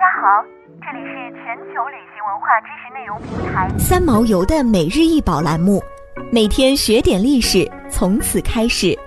家好，这里是全球旅行文化知识内容平台三毛游的每日一宝栏目，每天学点历史，从此开始。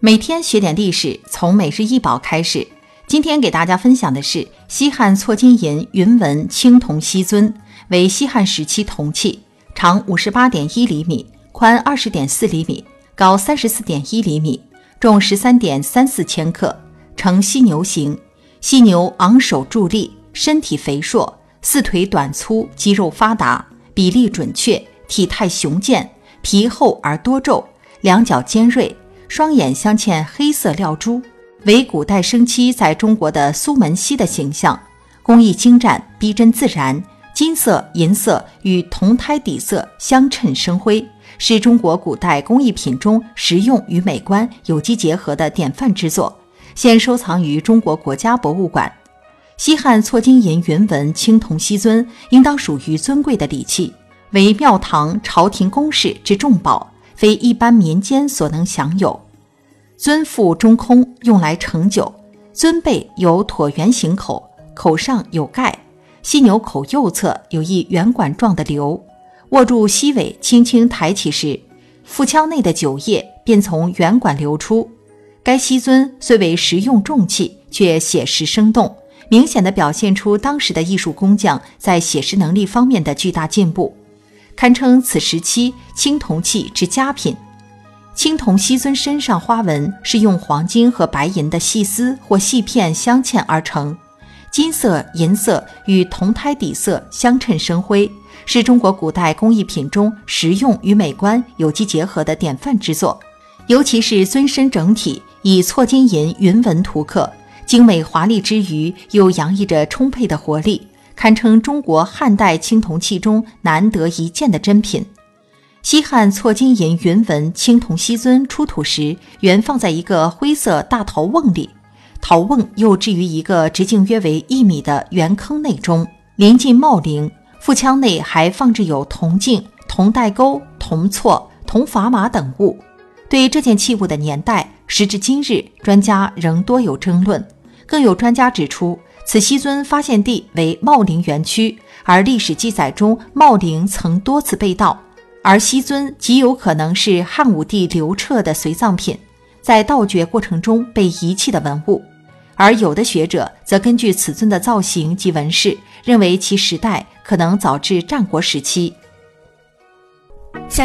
每天学点历史，从每日一宝开始。今天给大家分享的是西汉错金银云纹青铜锡尊，为西汉时期铜器，长 58.1 厘米，宽 20.4 厘米，高 34.1 厘米，重 13.34 千克，呈犀牛形。犀牛昂首伫立，身体肥硕，四腿短粗，肌肉发达，比例准确，体态雄健，皮厚而多皱，两角尖锐，双眼镶嵌黑色料珠，为古代生漆在中国的苏门漆的形象，工艺精湛，逼真自然，金色、银色与铜胎底色相衬生辉，是中国古代工艺品中实用与美观有机结合的典范之作，现收藏于中国国家博物馆。西汉错金银云纹青铜锡尊应当属于尊贵的礼器，为庙堂、朝廷宫室之重宝，非一般民间所能享有。尊腹中空，用来盛酒。尊背有椭圆形口，口上有盖，犀牛口右侧有一圆管状的瘤，握住犀尾轻轻抬起时，腹腔内的酒液便从圆管流出。该锡尊虽为实用重器，却写实生动，明显地表现出当时的艺术工匠在写实能力方面的巨大进步，堪称此时期青铜器之佳品。青铜锡尊身上花纹是用黄金和白银的细丝或细片镶嵌而成，金色、银色与铜胎底色相衬生辉，是中国古代工艺品中实用与美观有机结合的典范之作。尤其是尊身整体以错金银云纹涂刻，精美华丽之余又洋溢着充沛的活力，堪称中国汉代青铜器中难得一见的珍品。西汉错金银云纹青铜锡尊出土时，原放在一个灰色大陶瓮里，陶瓮又置于一个直径约为1米的圆坑内中，临近茂陵，腹腔内还放置有铜镜、铜带钩、铜锉、铜砝码等物。对这件器物的年代，时至今日，专家仍多有争论。更有专家指出，此锡尊发现地为茂陵园区，而历史记载中茂陵曾多次被盗，而锡尊极有可能是汉武帝刘彻的随葬品，在盗掘过程中被遗弃的文物。而有的学者则根据此尊的造型及纹饰，认为其时代可能早至战国时期。想